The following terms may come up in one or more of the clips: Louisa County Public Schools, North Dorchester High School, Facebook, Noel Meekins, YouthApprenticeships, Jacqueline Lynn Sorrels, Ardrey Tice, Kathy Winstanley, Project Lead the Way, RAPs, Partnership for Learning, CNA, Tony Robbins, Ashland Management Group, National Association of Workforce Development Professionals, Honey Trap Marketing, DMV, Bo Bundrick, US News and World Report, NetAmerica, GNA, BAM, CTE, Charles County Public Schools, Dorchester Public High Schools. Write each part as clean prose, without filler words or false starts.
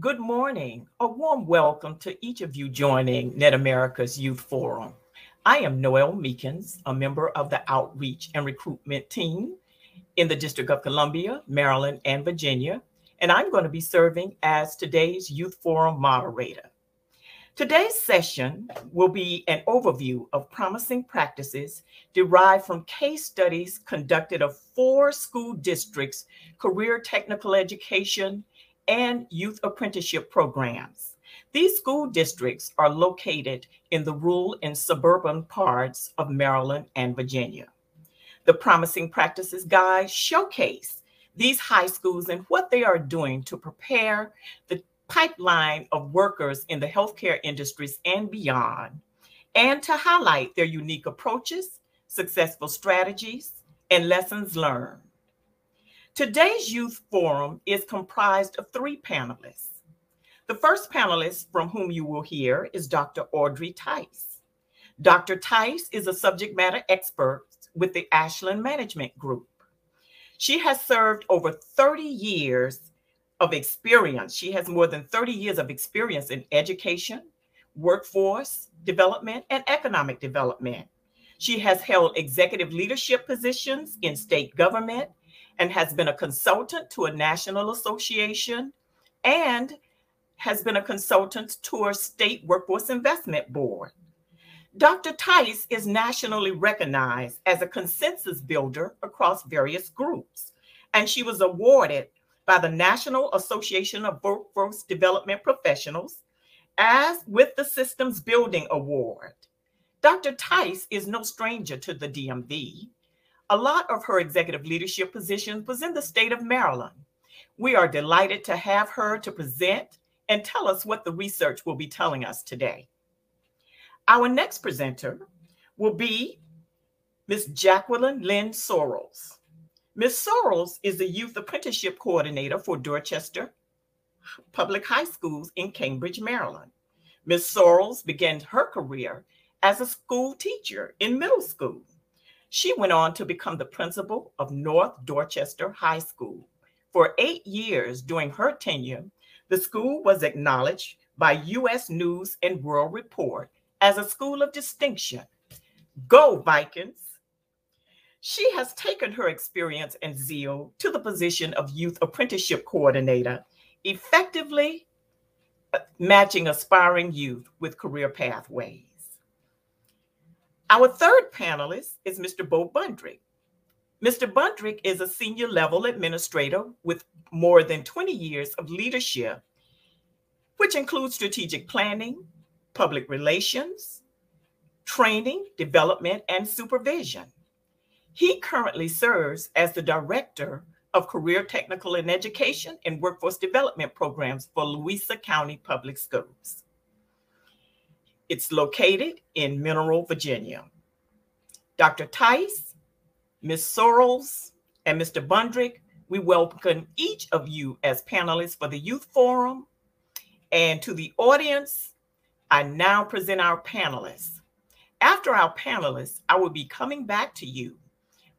Good morning. A warm welcome to each of you joining NetAmerica's Youth Forum. I am Noel Meekins, a member of the Outreach and Recruitment Team in the District of Columbia, Maryland, and Virginia, and I'm going to be serving as today's Youth Forum moderator. Today's session will be an overview of promising practices derived from case studies conducted of 4 school districts' career technical education and youth apprenticeship programs. These school districts are located in the rural and suburban parts of Maryland and Virginia. The Promising Practices Guide showcase these high schools and what they are doing to prepare the pipeline of workers in the healthcare industries and beyond, and to highlight their unique approaches, successful strategies, and lessons learned. Today's Youth Forum is comprised of 3 panelists. The first panelist from whom you will hear is Dr. Ardrey Tice. Dr. Tice is a subject matter expert with the Ashland Management Group. She has served over 30 years of experience. She has more than 30 years of experience in education, workforce development, and economic development. She has held executive leadership positions in state government and has been a consultant to a national association and has been a consultant to a state workforce investment board. Dr. Tice is nationally recognized as a consensus builder across various groups, and she was awarded by the National Association of Workforce Development Professionals as with the Systems Building Award. Dr. Tice is no stranger to the DMV. A lot of her executive leadership position was in the state of Maryland. We are delighted to have her to present and tell us what the research will be telling us today. Our next presenter will be Ms. Jacqueline Lynn Sorrels. Ms. Sorrels is the Youth Apprenticeship Coordinator for Dorchester Public High Schools in Cambridge, Maryland. Ms. Sorrels began her career as a school teacher in middle school. She went on to become the principal of North Dorchester High School. For 8 years during her tenure, the school was acknowledged by US News and World Report as a school of distinction. Go Vikings! She has taken her experience and zeal to the position of Youth Apprenticeship Coordinator, effectively matching aspiring youth with career pathways. Our third panelist is Mr. Bo Bundrick. Mr. Bundrick is a senior level administrator with more than 20 years of leadership, which includes strategic planning, public relations, training, development, and supervision. He currently serves as the Director of Career Technical and Education and Workforce Development Programs for Louisa County Public Schools. It's located in Mineral, Virginia. Dr. Tice, Ms. Sorrels, and Mr. Bundrick, we welcome each of you as panelists for the Youth Forum. And to the audience, I now present our panelists. After our panelists, I will be coming back to you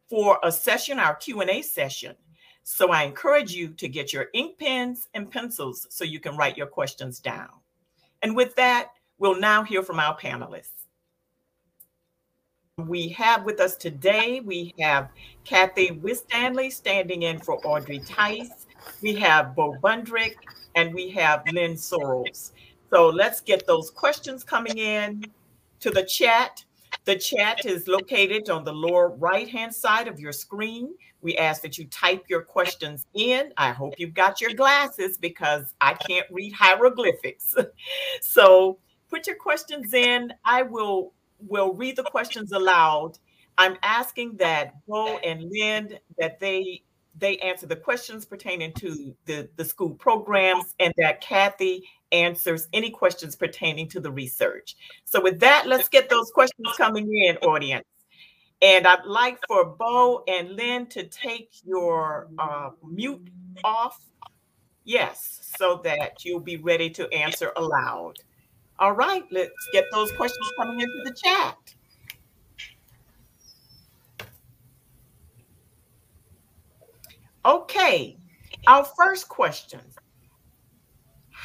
for a session, our Q&A session. So I encourage you to get your ink pens and pencils so you can write your questions down. And with that, we'll now hear from our panelists. We have with us today, we have Kathy Winstanley standing in for Ardrey Tice. We have Bo Bundrick, and we have Lynn Sorrels. So let's get those questions coming in to the chat. The chat is located on the lower right-hand side of your screen. We ask that you type your questions in. I hope you've got your glasses because I can't read hieroglyphics. So put your questions in. I will read the questions aloud. I'm asking that Bo and Lynn, that they answer the questions pertaining to the school programs, and that Kathy answers any questions pertaining to the research. So with that, let's get those questions coming in, audience. And I'd like for Bo and Lynn to take your mute off. Yes, so that you'll be ready to answer aloud. All right, let's get those questions coming into the chat. Okay, our first question.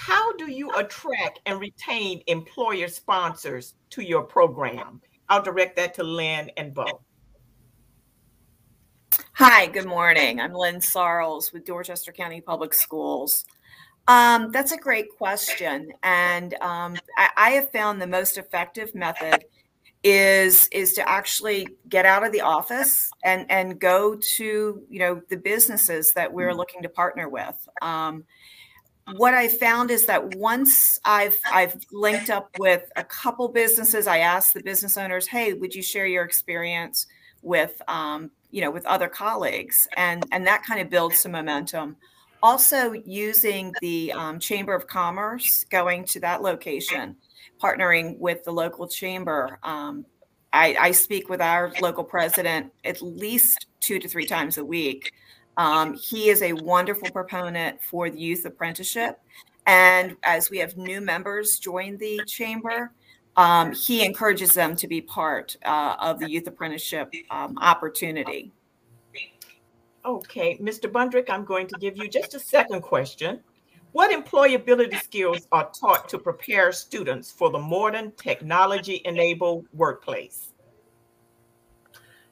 How do you attract and retain employer sponsors to your program? I'll direct that to Lynn and Bo. Hi, good morning. I'm Lynn Sorrels with Dorchester County Public Schools. That's a great question. And I have found the most effective method is to actually get out of the office and go to, you know, the businesses that we're looking to partner with. What I found is that once I've linked up with a couple businesses, I asked the business owners, hey, would you share your experience with, you know, with other colleagues? And that kind of builds some momentum. Also using the Chamber of Commerce, going to that location, partnering with the local chamber. I speak with our local president at least 2 to 3 times a week. He is a wonderful proponent for the youth apprenticeship. And as we have new members join the chamber, he encourages them to be part of the youth apprenticeship opportunity. Okay, Mr. Bundrick, I'm going to give you just a second question. What employability skills are taught to prepare students for the modern technology-enabled workplace?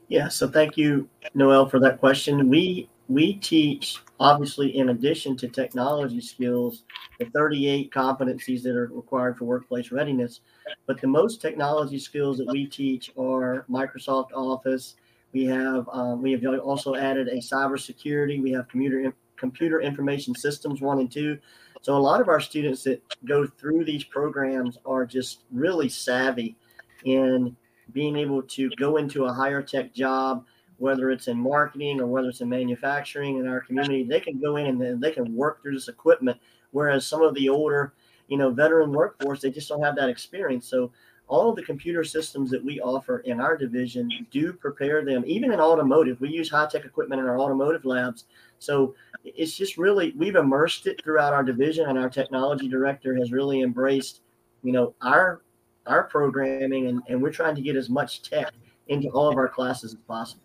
Yeah, so thank you, Noel, for that question. We teach, obviously, in addition to technology skills, the 38 competencies that are required for workplace readiness. But the most technology skills that we teach are Microsoft Office. We have also added a cybersecurity. We have computer information systems 1 and 2. So a lot of our students that go through these programs are just really savvy in being able to go into a higher tech job, whether it's in marketing or whether it's in manufacturing in our community. They can go in and they can work through this equipment, whereas some of the older, you know, veteran workforce, they just don't have that experience. So all of the computer systems that we offer in our division do prepare them, even in automotive. We use high-tech equipment in our automotive labs. So it's just really, we've immersed it throughout our division, and our technology director has really embraced, you know, our programming, and we're trying to get as much tech into all of our classes as possible.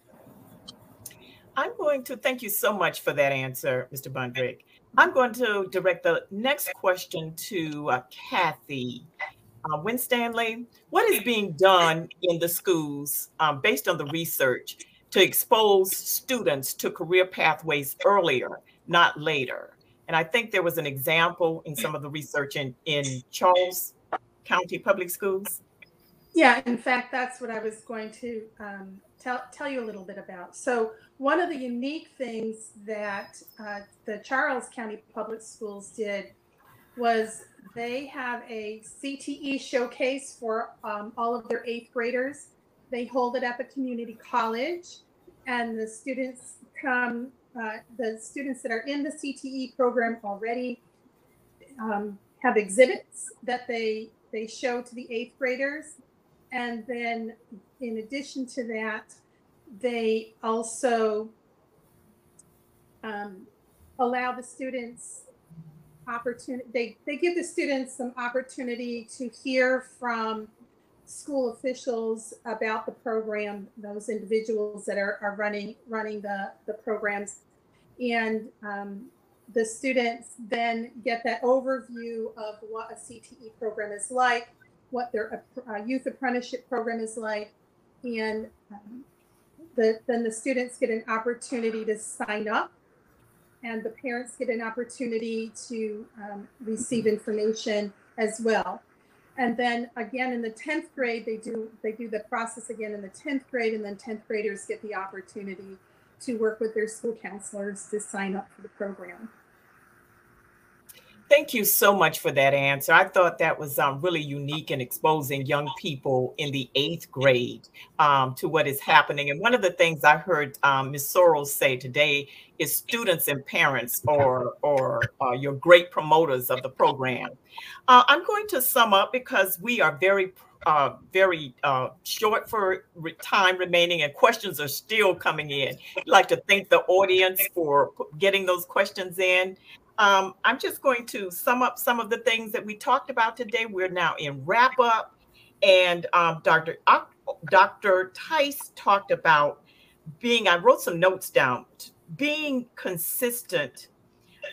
I'm going to thank you so much for that answer, Mr. Bundrick. I'm going to direct the next question to Kathy Winstanley. What is being done in the schools based on the research to expose students to career pathways earlier, not later? And I think there was an example in some of the research in Charles County Public Schools. Yeah, in fact, that's what I was going to tell you a little bit about. So one of the unique things that the Charles County Public Schools did was they have a CTE showcase for all of their 8th graders. They hold it up at community college, and the students come, the students that are in the CTE program already have exhibits that they show to the 8th graders. And then in addition to that, they also allow the students opportunity. They give the students some opportunity to hear from school officials about the program, those individuals that are running the programs. And the students then get that overview of what a CTE program is like, what their youth apprenticeship program is like, and then the students get an opportunity to sign up, and the parents get an opportunity to receive information as well. And then again in the 10th grade, they do the process again in the 10th grade, and then 10th graders get the opportunity to work with their school counselors to sign up for the program. Thank you so much for that answer. I thought that was really unique in exposing young people in the 8th grade to what is happening. And one of the things I heard Ms. Sorrels say today is students and parents are your great promoters of the program. I'm going to sum up because we are very short for time remaining, and questions are still coming in. I'd like to thank the audience for getting those questions in. I'm just going to sum up some of the things that we talked about today. We're now in wrap up, and Dr. Tice talked about being, I wrote some notes down, being consistent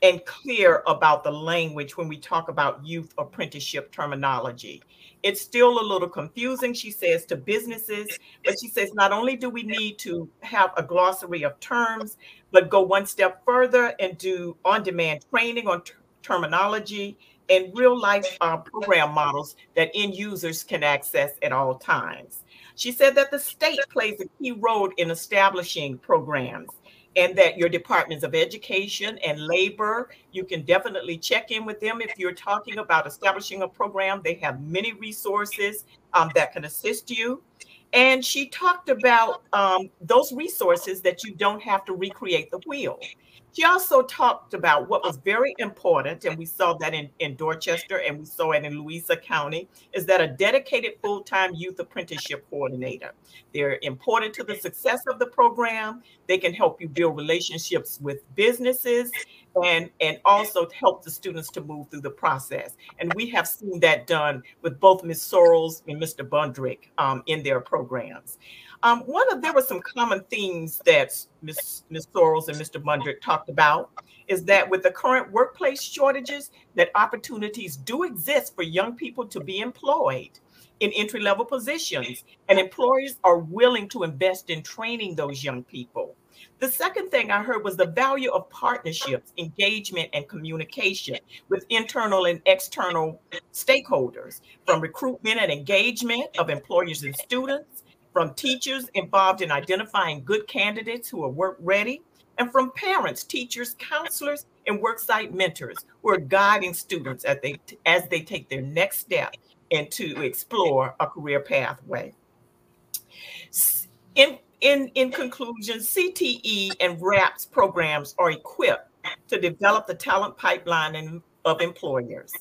and clear about the language when we talk about youth apprenticeship terminology. It's still a little confusing, she says, to businesses, but she says not only do we need to have a glossary of terms, but go one step further and do on-demand training on terminology and real-life program models that end users can access at all times. She said that the state plays a key role in establishing programs, and that your departments of education and labor, you can definitely check in with them if you're talking about establishing a program. They have many resources that can assist you. And she talked about those resources that you don't have to recreate the wheel. She also talked about what was very important, and we saw that in Dorchester and we saw it in Louisa County, is that a dedicated full-time youth apprenticeship coordinator. They're important to the success of the program. They can help you build relationships with businesses and also help the students to move through the process. And we have seen that done with both Ms. Sorrels and Mr. Bundrick in their programs. There were some common themes that Ms. Sorrels and Mr. Bundrick talked about, is that with the current workplace shortages, that opportunities do exist for young people to be employed in entry-level positions, and employers are willing to invest in training those young people. The second thing I heard was the value of partnerships, engagement, and communication with internal and external stakeholders, from recruitment and engagement of employers and students, from teachers involved in identifying good candidates who are work ready, and from parents, teachers, counselors, and worksite mentors who are guiding students as they take their next step and to explore a career pathway. In conclusion, CTE and RAPs programs are equipped to develop the talent pipeline of employers.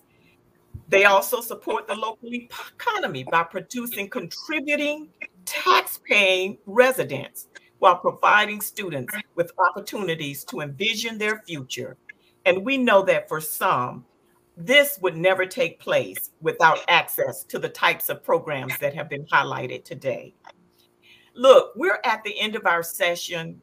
They also support the local economy by producing contributing tax-paying residents while providing students with opportunities to envision their future. And we know that for some, this would never take place without access to the types of programs that have been highlighted today. Look, we're at the end of our session.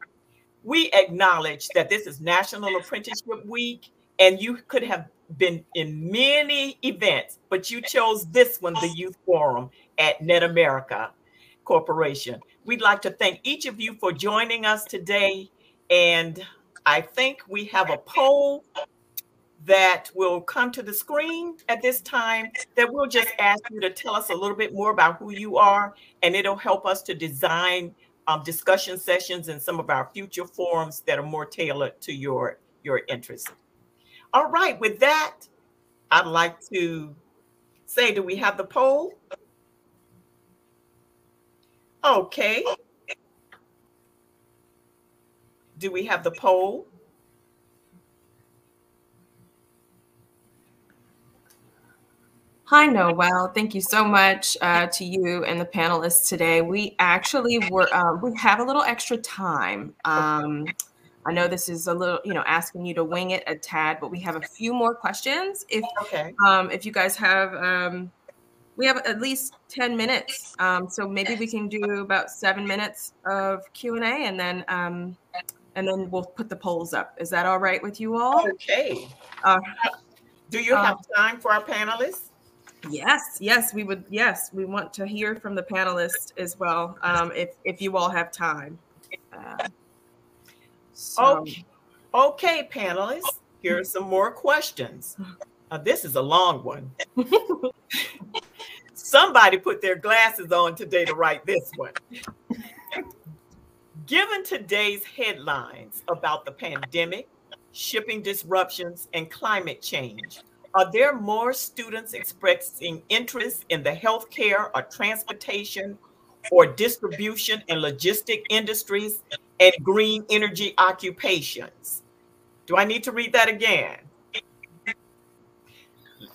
We acknowledge that this is National Apprenticeship Week, and you could have been in many events, but you chose this one, the Youth Forum at NetAmerica Corporation. We'd like to thank each of you for joining us today. And I think we have a poll that will come to the screen at this time that we'll just ask you to tell us a little bit more about who you are, and it'll help us to design discussion sessions and some of our future forums that are more tailored to your interests. All right, with that, I'd like to say, do we have the poll? Okay. Do we have the poll? Hi, Noel. Thank you so much to you and the panelists today. We actually were, we have a little extra time. I know this is a little, asking you to wing it a tad, but we have a few more questions. If you guys have, we have at least 10 minutes. So maybe we can do about 7 minutes of Q&A, and then we'll put the polls up. Is that all right with you all? Okay. Do you have time for our panelists? Yes, we would. Yes, we want to hear from the panelists as well, if you all have time. Okay, panelists, here are some more questions. This is a long one. Somebody put their glasses on today to write this one. Given today's headlines about the pandemic, shipping disruptions, and climate change, are there more students expressing interest in the healthcare or transportation or distribution and logistic industries and green energy occupations? Do I need to read that again?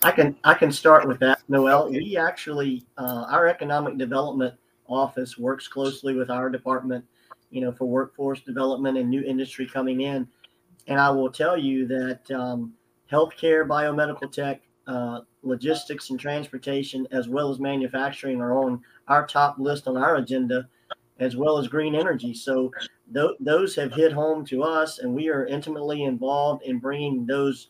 I can start with that, Noel. We actually, our economic development office works closely with our department, for workforce development and new industry coming in. And I will tell you that, healthcare, biomedical tech, logistics and transportation, as well as manufacturing are on our top list on our agenda. as well as green energy. So those have hit home to us, and we are intimately involved in bringing those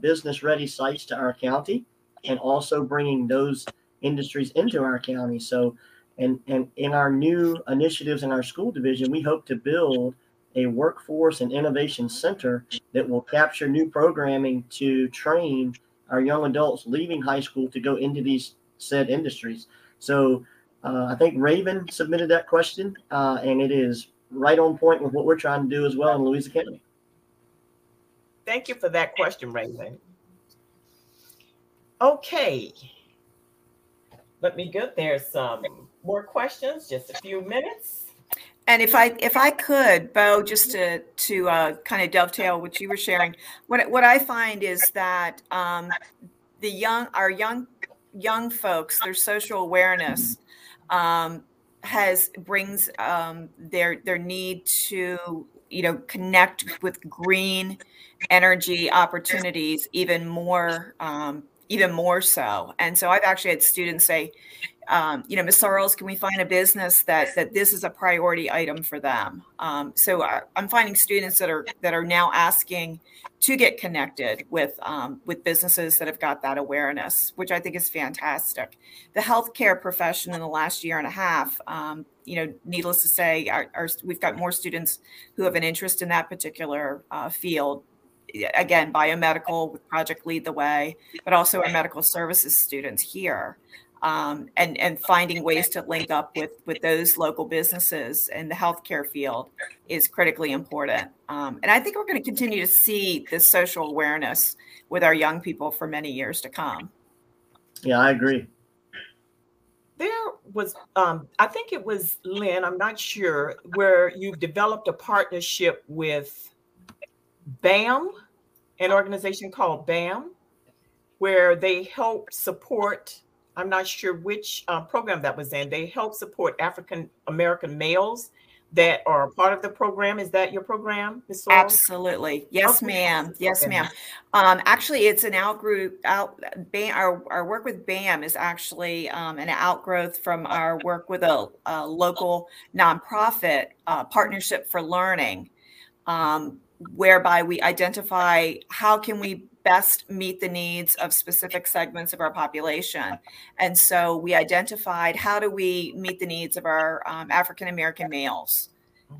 business-ready sites to our county and also bringing those industries into our county. So, and in our new initiatives in our school division, we hope to build a workforce and innovation center that will capture new programming to train our young adults leaving high school to go into these said industries. So I think Raven submitted that question, and it is right on point with what we're trying to do as well in Louisa County. Thank you for that question, Raven. Okay, let me go. There's some more questions, just a few minutes. And if I could, Bo, just to kind of dovetail what you were sharing, what I find is that our young folks, their social awareness brings their need to connect with green energy opportunities even more so. And so I've actually had students say, Ms. Sorrels, can we find a business that this is a priority item for them? So I'm finding students that are now asking to get connected with businesses that have got that awareness, which I think is fantastic. The healthcare profession in the last year and a half, needless to say, we've got more students who have an interest in that particular field. Again, biomedical with Project Lead the Way, but also our medical services students here. And finding ways to link up with those local businesses in the healthcare field is critically important. And I think we're going to continue to see this social awareness with our young people for many years to come. Yeah, I agree. There was, I think it was Lynn, I'm not sure, where you've developed a partnership with BAM, an organization called BAM, where they help support, I'm not sure which program that was in. They help support African-American males that are part of the program. Is that your program, Ms. Sorrels? Absolutely. Yes, okay. Ma'am. Yes, okay. Ma'am. Actually, it's an outgroup. Our work with BAM is actually an outgrowth from our work with a local nonprofit, Partnership for Learning, whereby we identify how can we best meet the needs of specific segments of our population. And so we identified how do we meet the needs of our African-American males.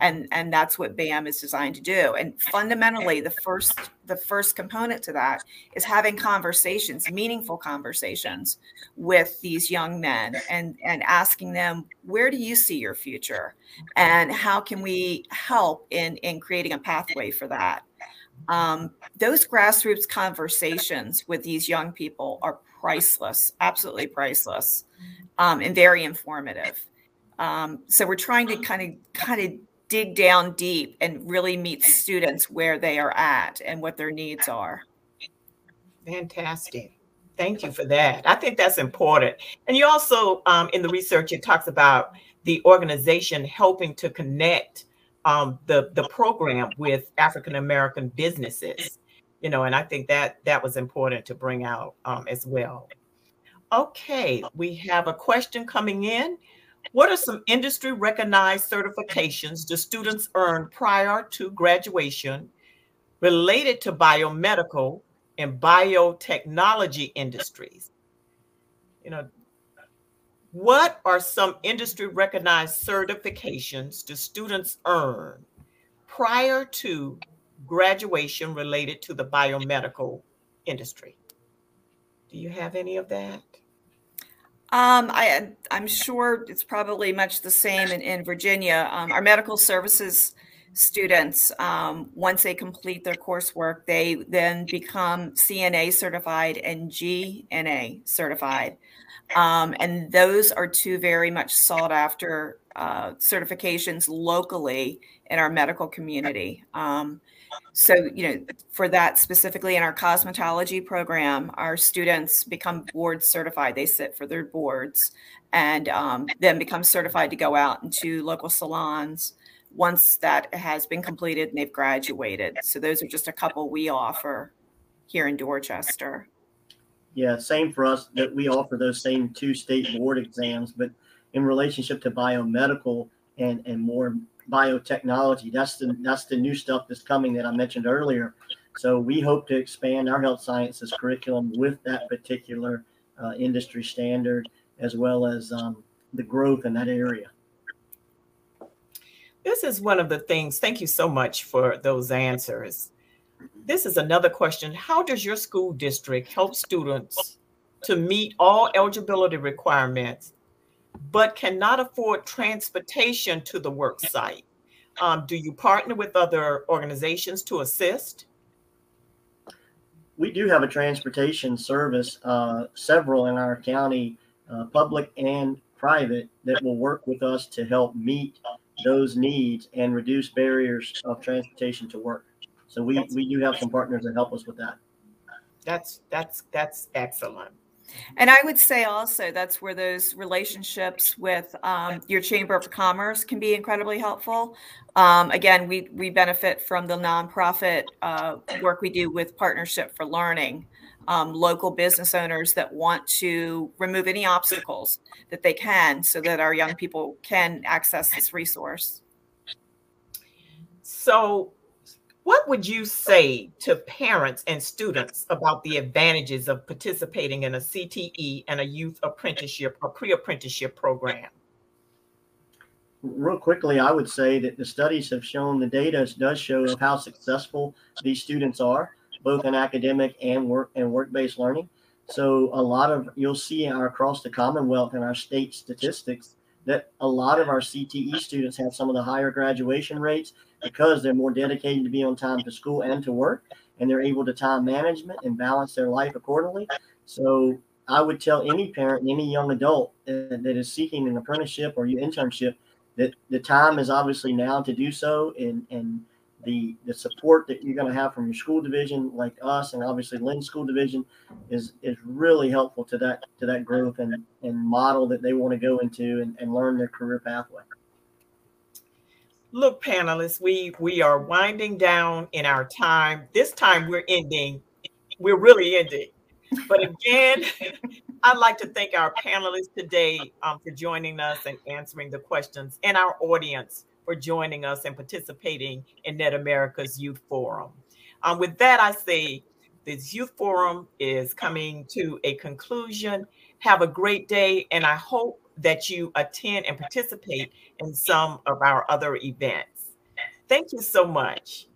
And that's what BAM is designed to do. And fundamentally, the first component to that is having conversations, meaningful conversations with these young men and asking them, where do you see your future? And how can we help in creating a pathway for that? Those grassroots conversations with these young people are priceless, absolutely priceless, and very informative. So we're trying to kind of dig down deep and really meet students where they are at and what their needs are. Fantastic. Thank you for that. I think that's important. And you also, in the research, it talks about the organization helping to connect the program with African-American businesses, and I think that was important to bring out as well. Okay, we have a question coming in. What are some industry recognized certifications do students earn prior to graduation related to biomedical and biotechnology industries? What are some industry recognized certifications do students earn prior to graduation related to the biomedical industry? Do you have any of that? I'm sure it's probably much the same in Virginia. Our medical services students, once they complete their coursework, they then become CNA certified and GNA certified. And those are two very much sought after certifications locally in our medical community. So, for that specifically in our cosmetology program, our students become board certified. They sit for their boards and then become certified to go out into local salons. Once that has been completed and they've graduated. So those are just a couple we offer here in Dorchester. Yeah, same for us, that we offer those same two state board exams, but in relationship to biomedical, and more biotechnology. That's the new stuff that's coming that I mentioned earlier. So we hope to expand our health sciences curriculum with that particular industry standard, as well as the growth in that area. This is one of the things. Thank you so much for those answers. This is another question. How does your school district help students to meet all eligibility requirements, but cannot afford transportation to the work site? Do you partner with other organizations to assist? We do have a transportation service, several in our county, public and private, that will work with us to help meet those needs and reduce barriers of transportation to work. So we do have some partners that help us with that. That's excellent. And I would say also that's where those relationships with your Chamber of Commerce can be incredibly helpful. Again, we benefit from the nonprofit work we do with Partnership for Learning, local business owners that want to remove any obstacles that they can so that our young people can access this resource. So what would you say to parents and students about the advantages of participating in a CTE and a youth apprenticeship or pre-apprenticeship program? Real quickly, I would say that the studies have shown, the data does show how successful these students are, both in academic and work-based learning. So a lot of, you'll see across the Commonwealth and our state statistics, that a lot of our CTE students have some of the higher graduation rates because they're more dedicated to be on time to school and to work, and they're able to time management and balance their life accordingly. So I would tell any parent, any young adult that is seeking an apprenticeship or internship, that the time is obviously now to do so, and the support that you're going to have from your school division like us, and obviously Lynn's school division is really helpful to that growth and model that they want to go into and learn their career pathway. Look, panelists, we are winding down in our time. This time we're really ending. But again, I'd like to thank our panelists today for joining us and answering the questions, and our audience for joining us and participating in NetAmerica's Youth Forum. With that, I say this Youth Forum is coming to a conclusion. Have a great day, and I hope that you attend and participate in some of our other events. Thank you so much.